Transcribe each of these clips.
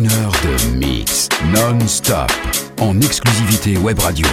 1 heure de mix non-stop en exclusivité Web Radio.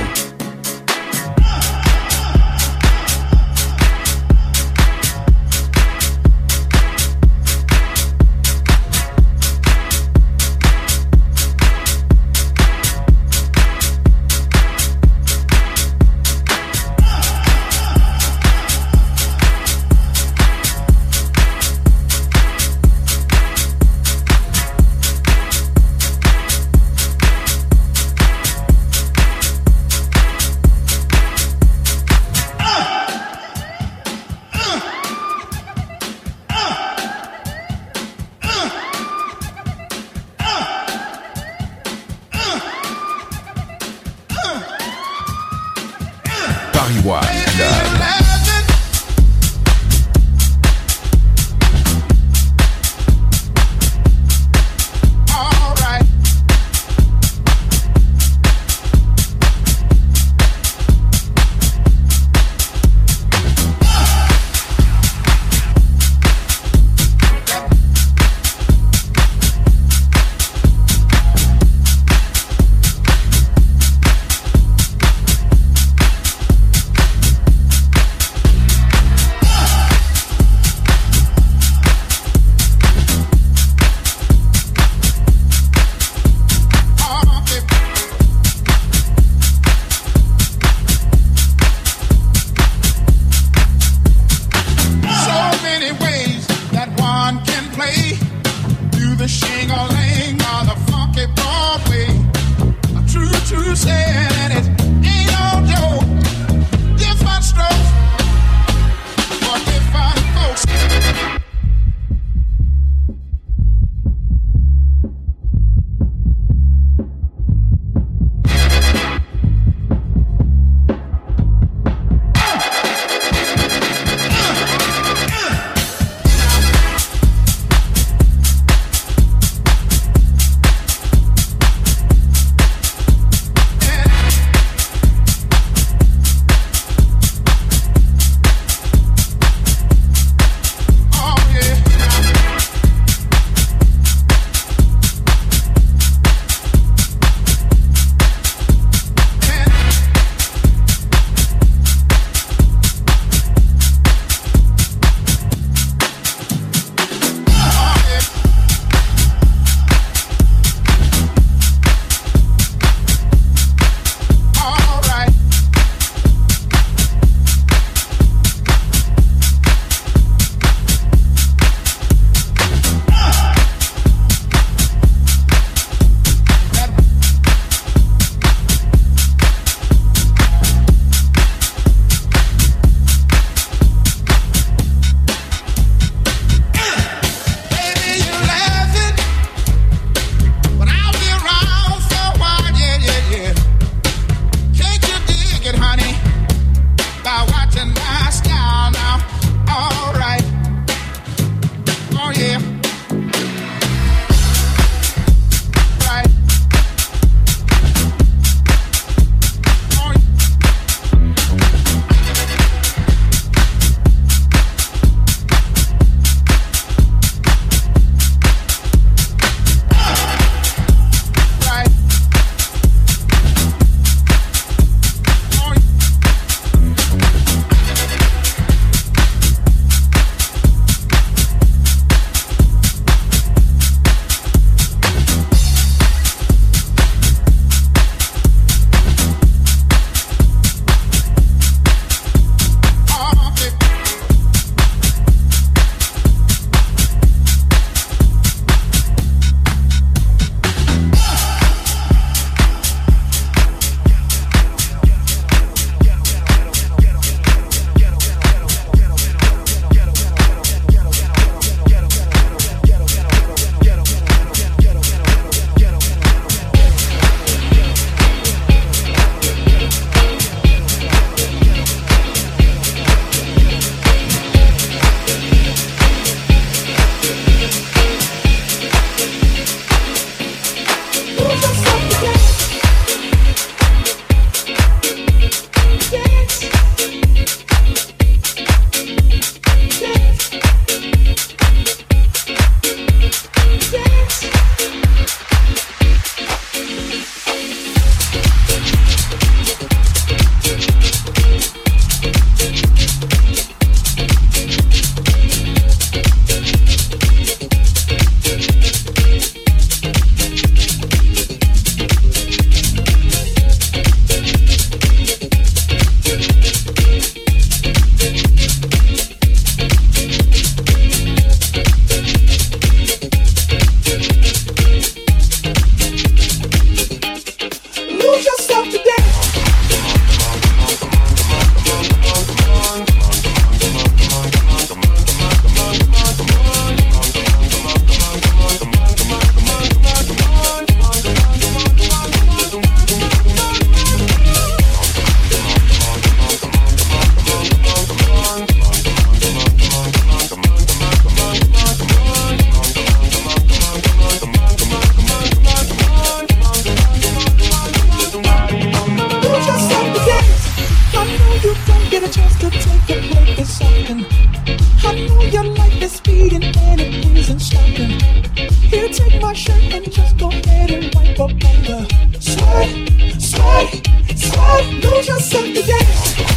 shirt and just go ahead and wipe up on the side, side, side. Lose yourself today.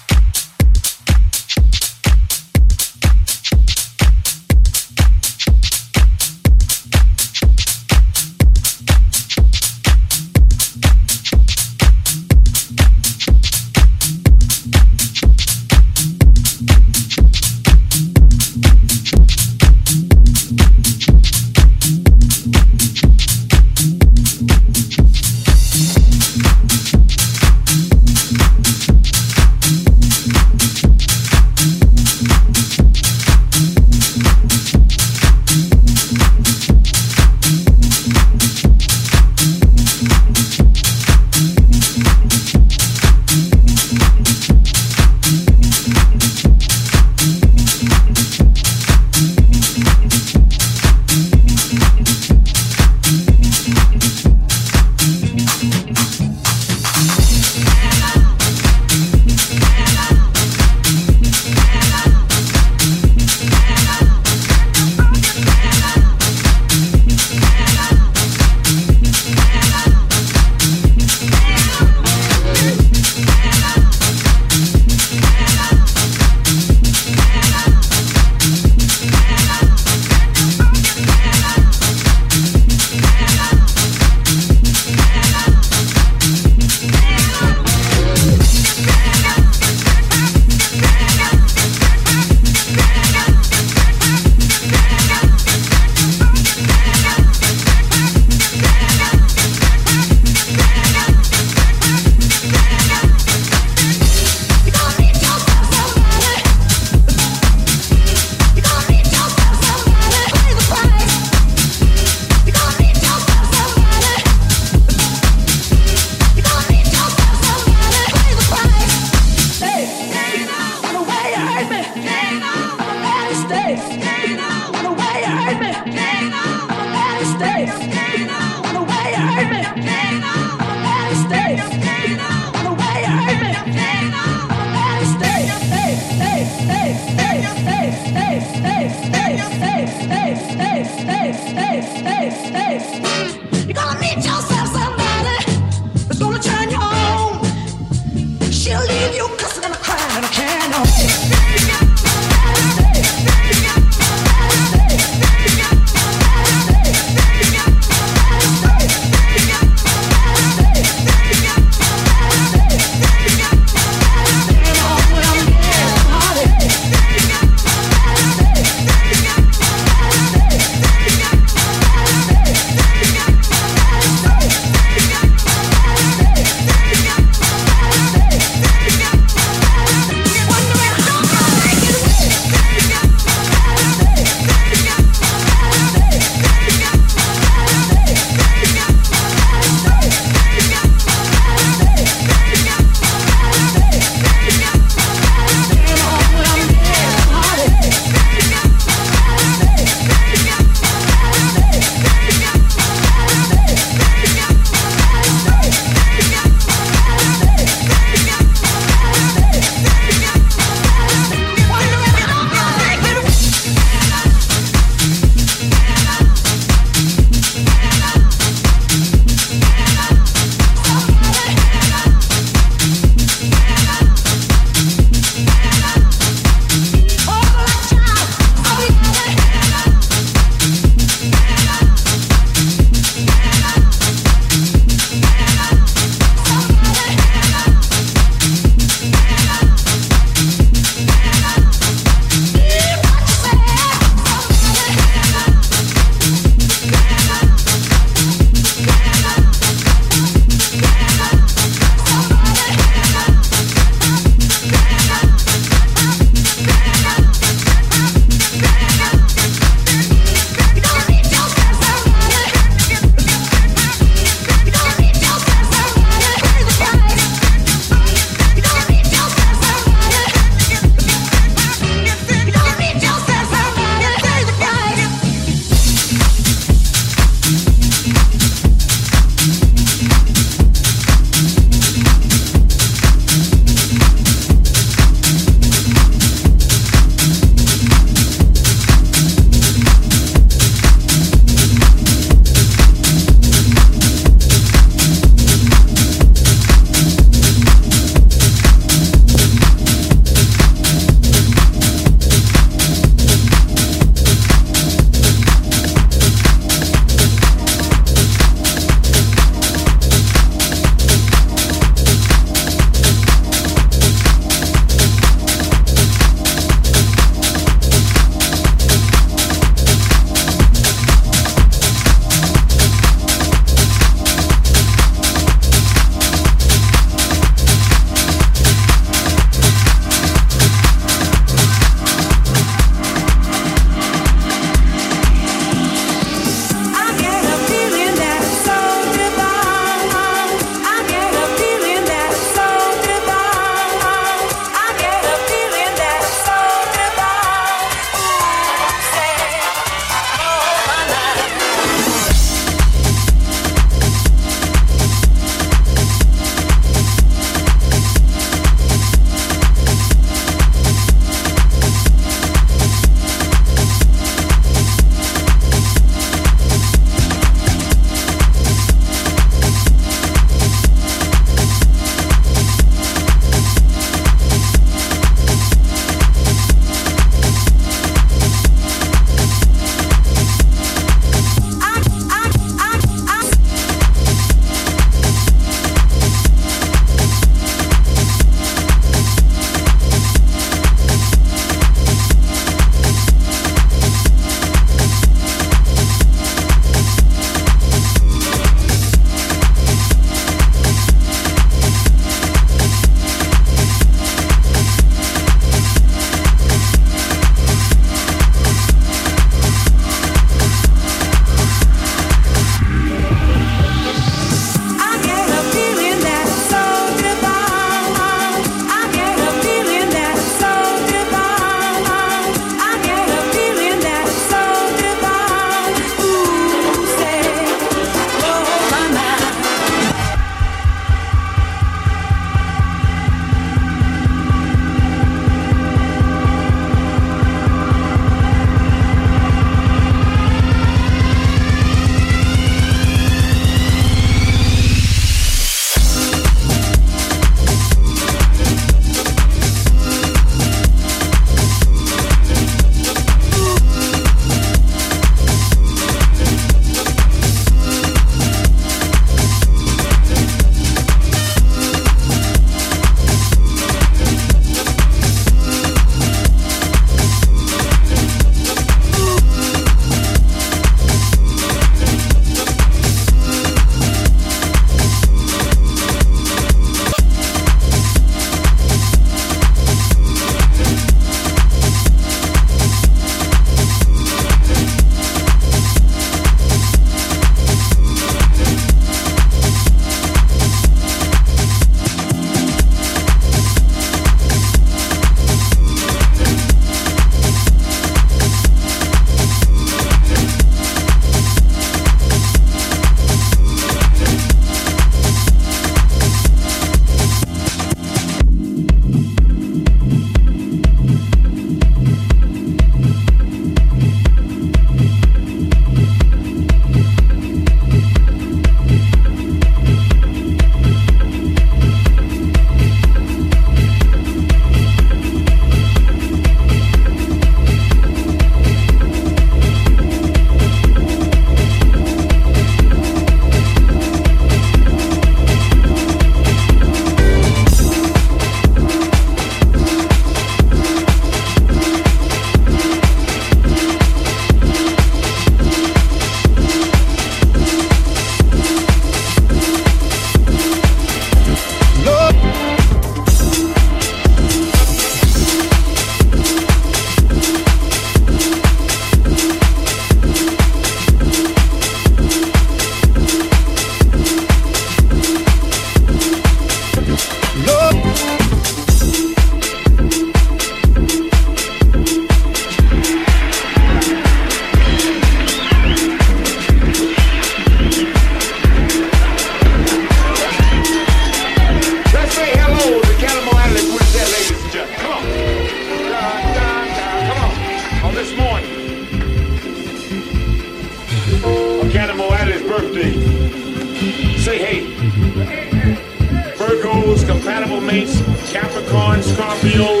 mates, Capricorn, Scorpio,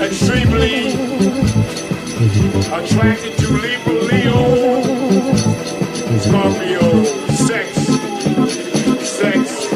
extremely attracted to Libra, Leo, Scorpio, sex, Fritz,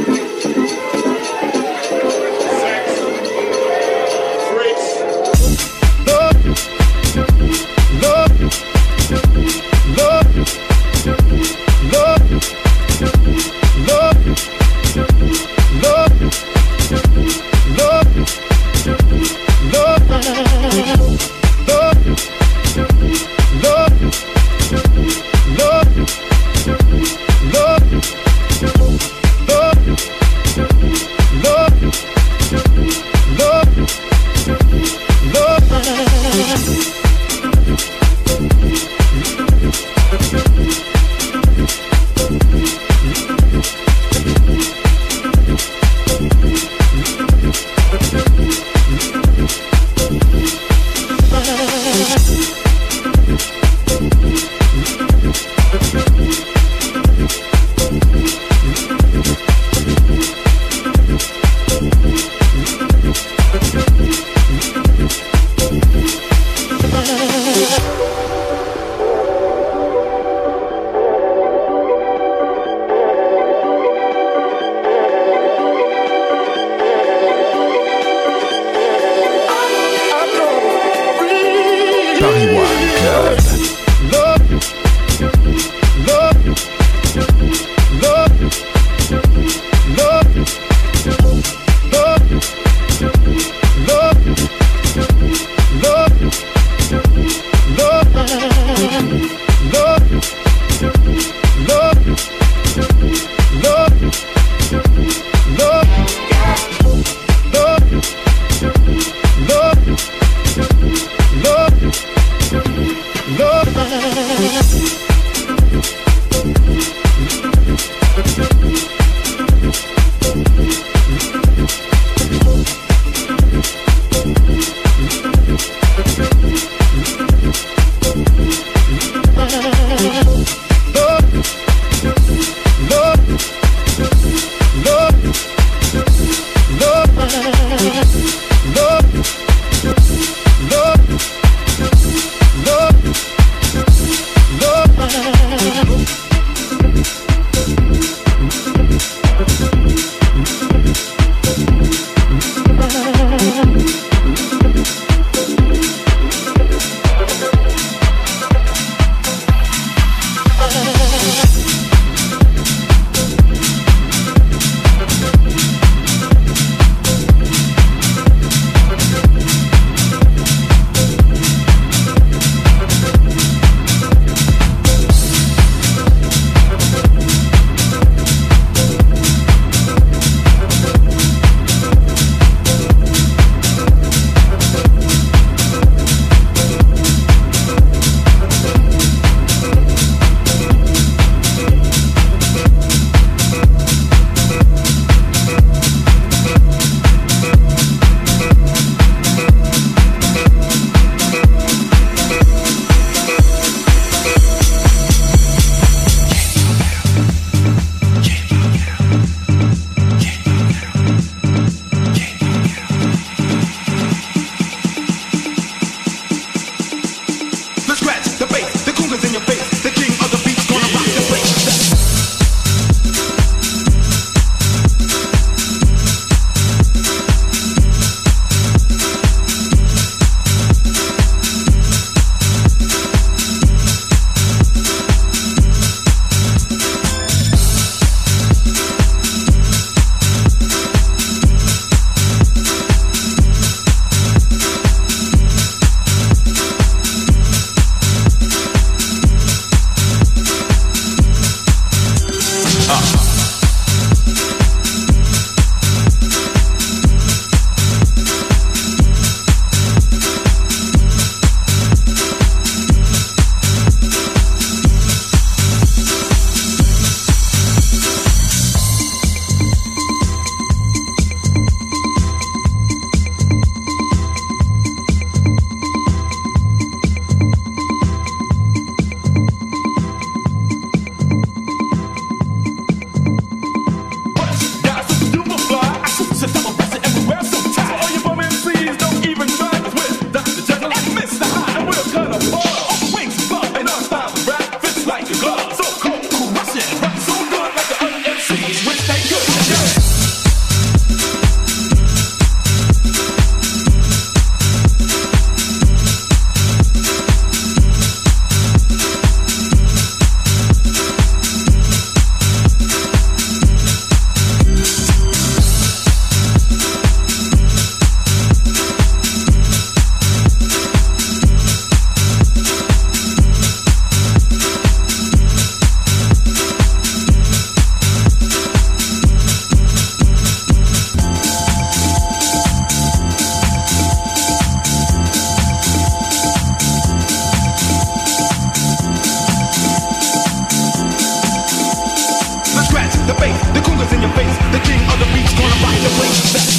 in your face. The king of the beats gonna rock your place back.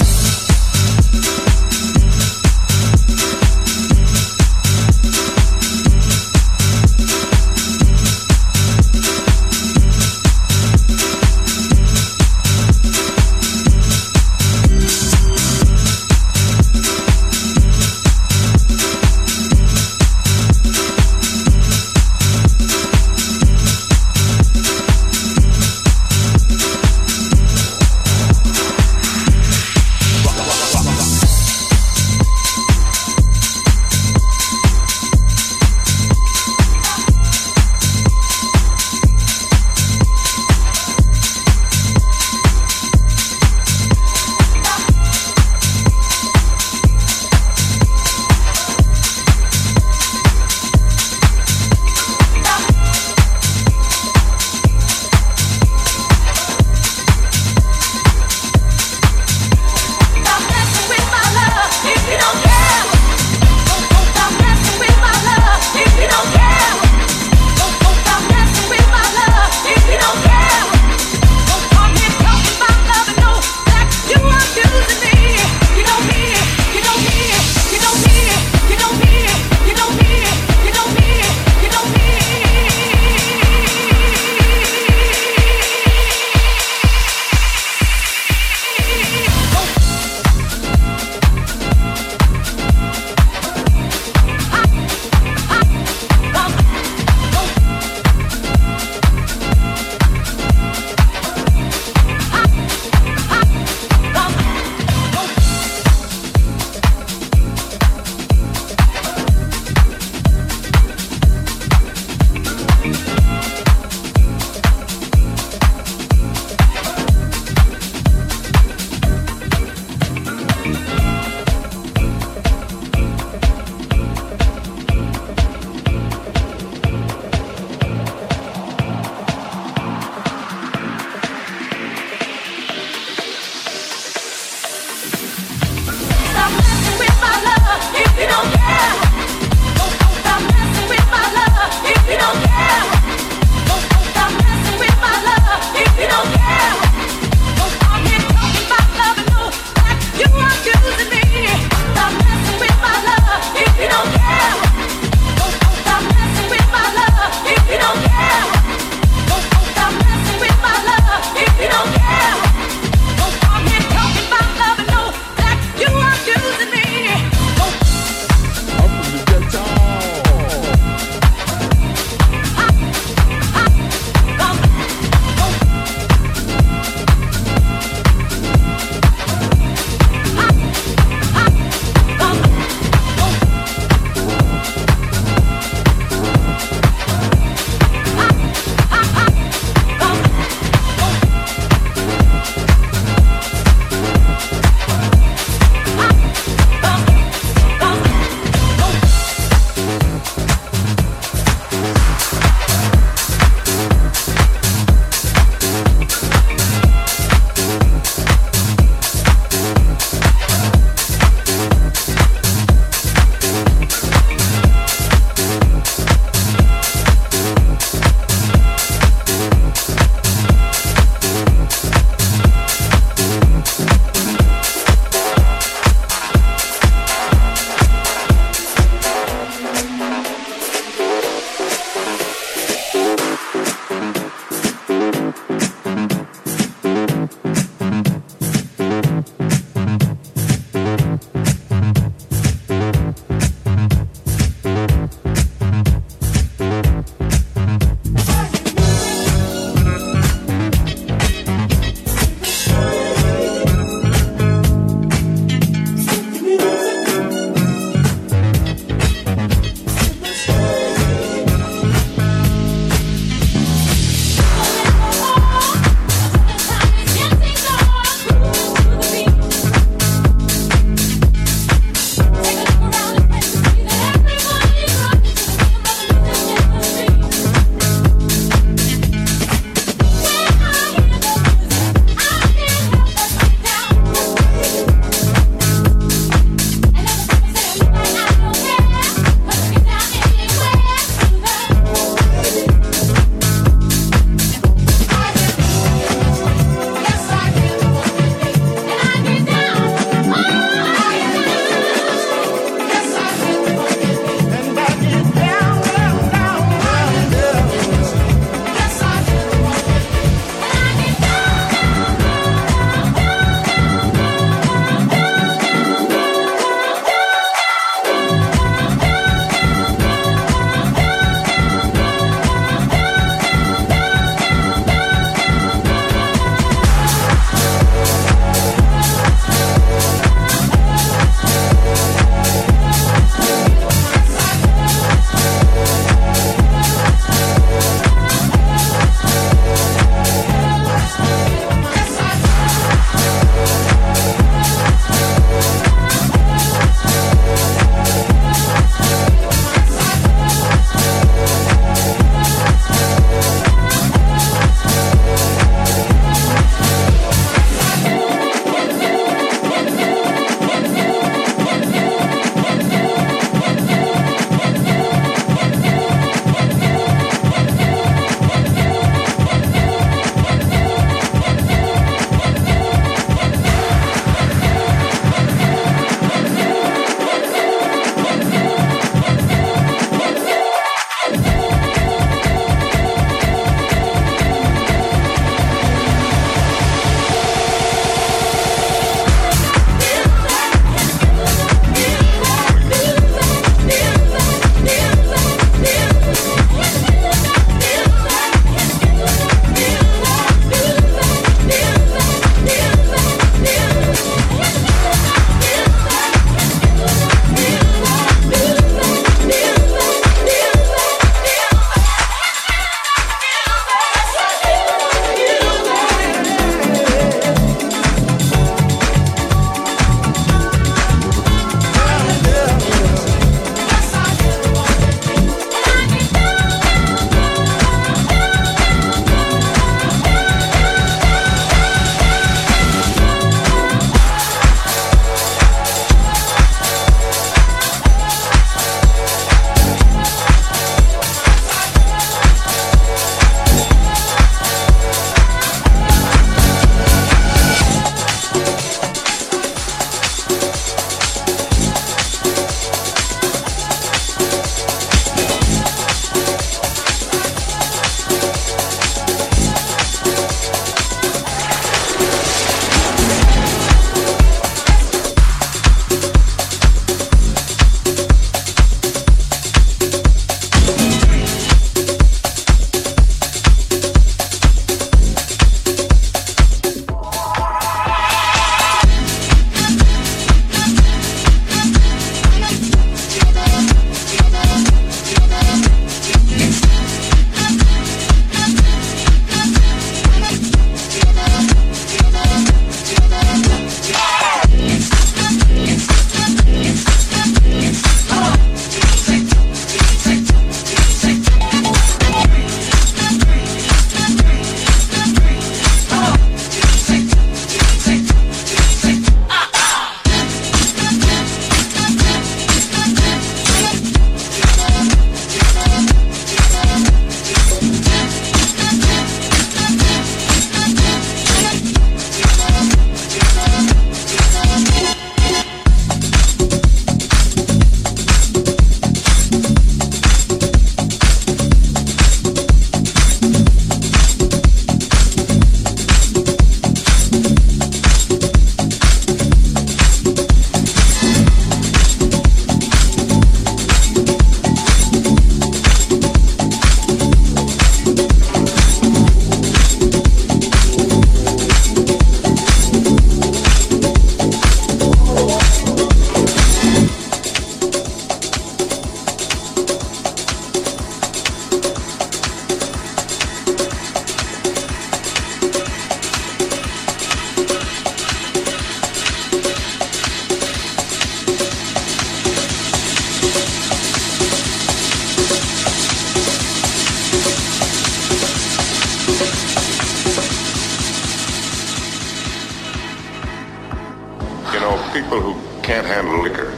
people who can't handle liquor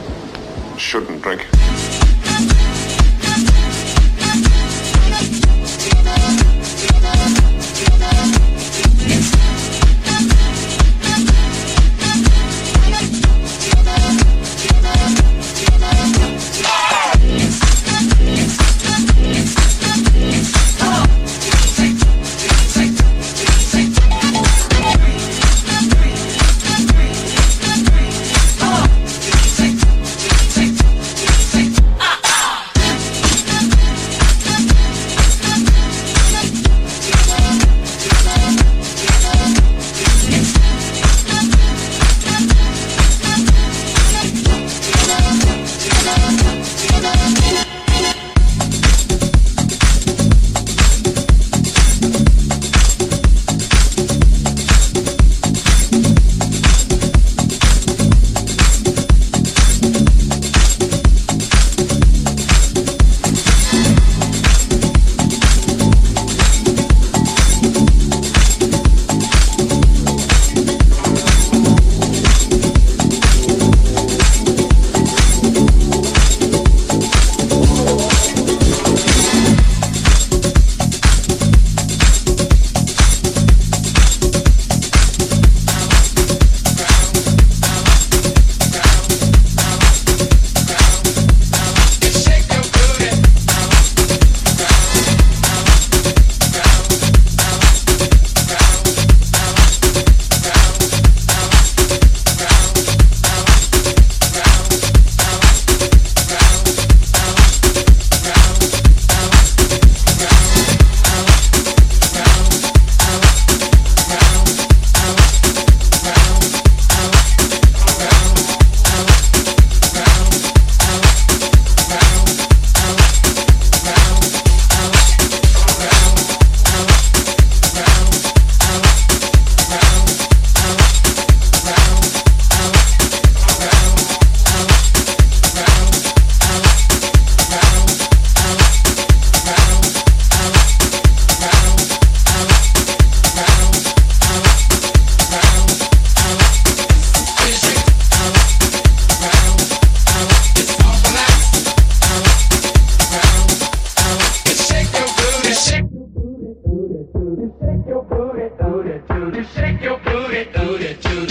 shouldn't drink it.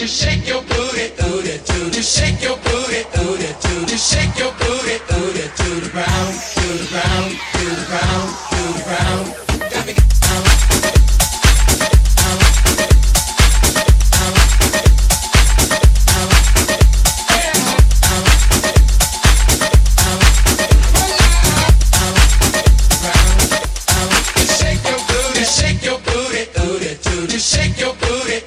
Shake your booty.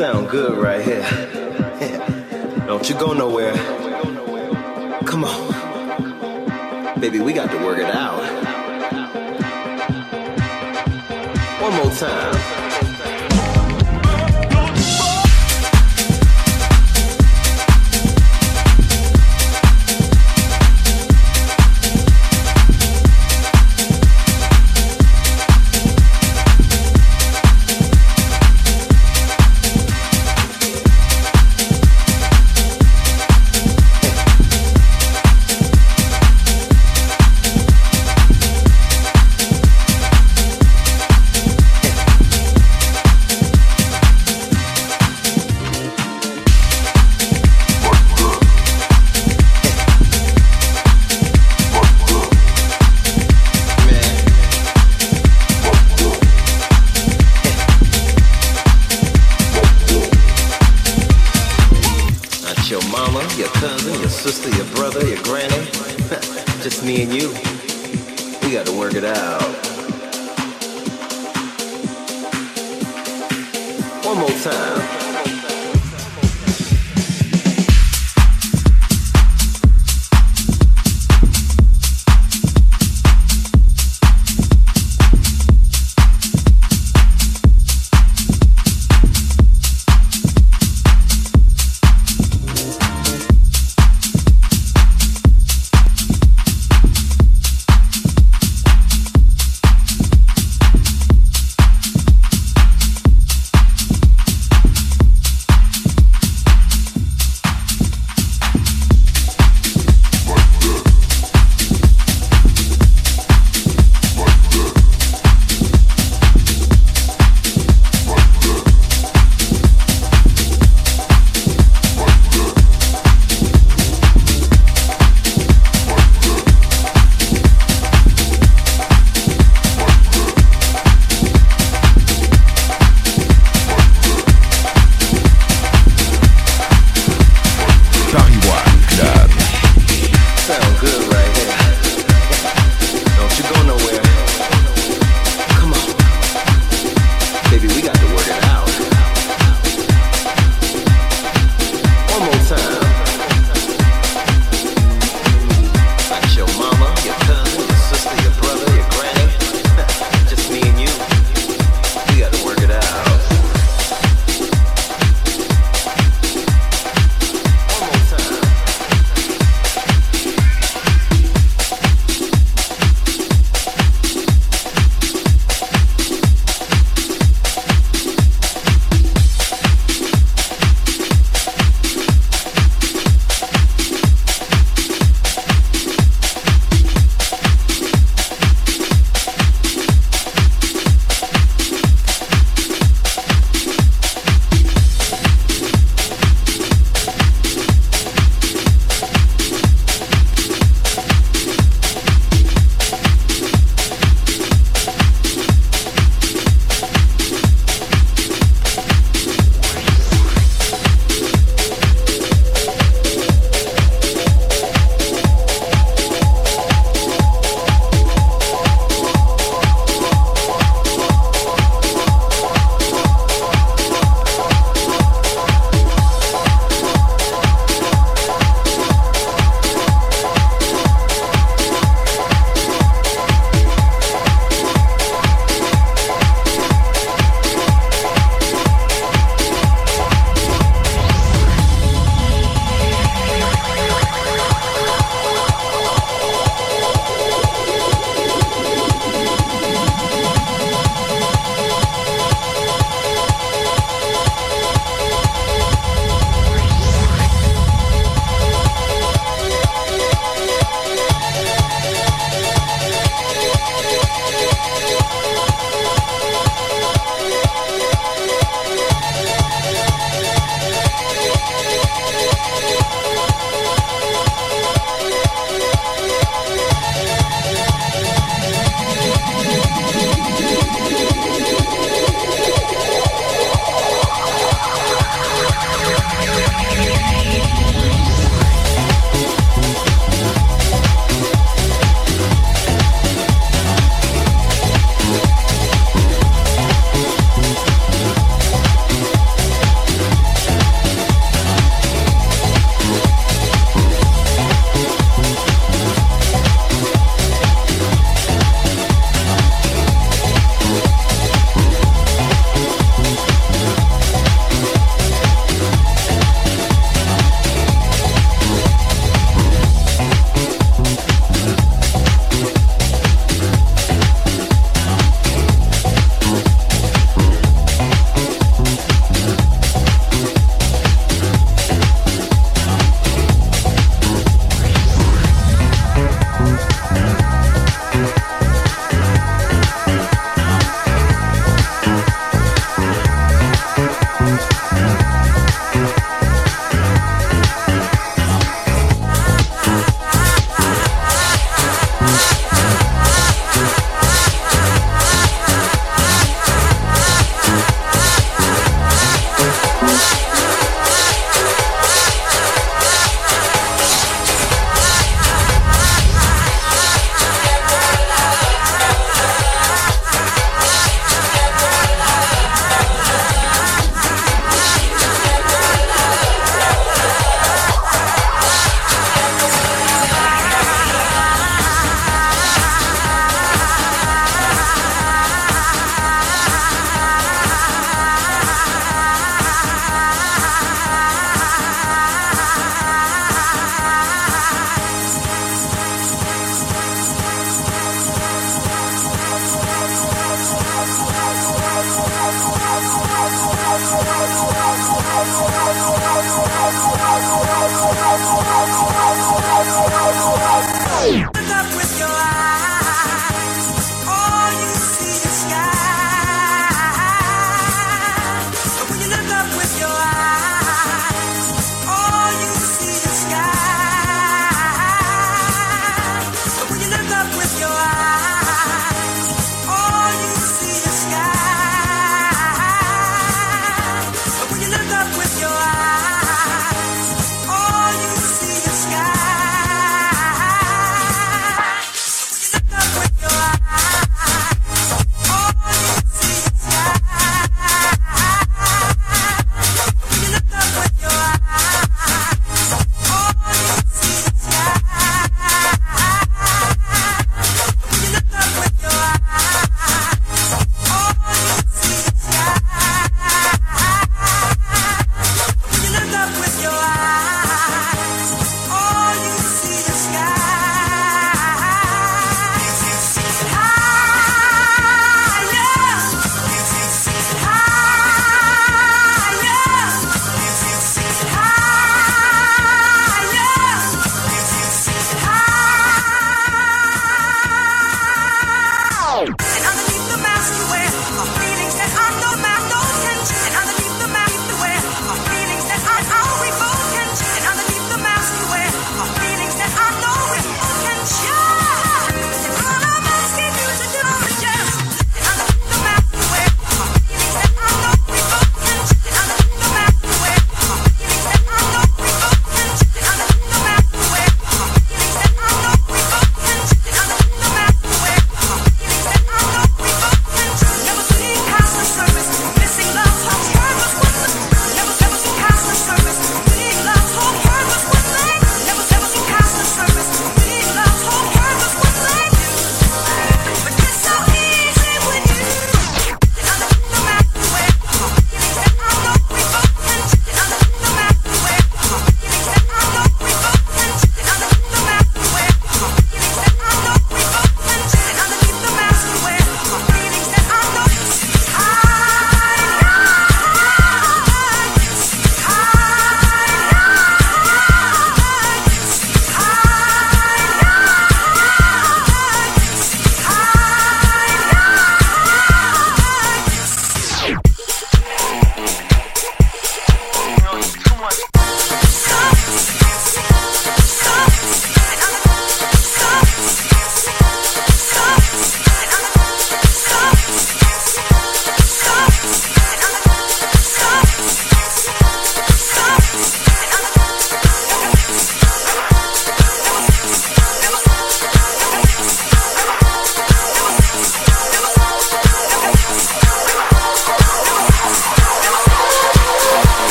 Sound good right here. Don't you go nowhere. Come on. Baby, we got to work it out. One more time.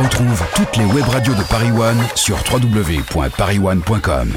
Retrouve toutes les web radios de Paris One sur www.parisone.com.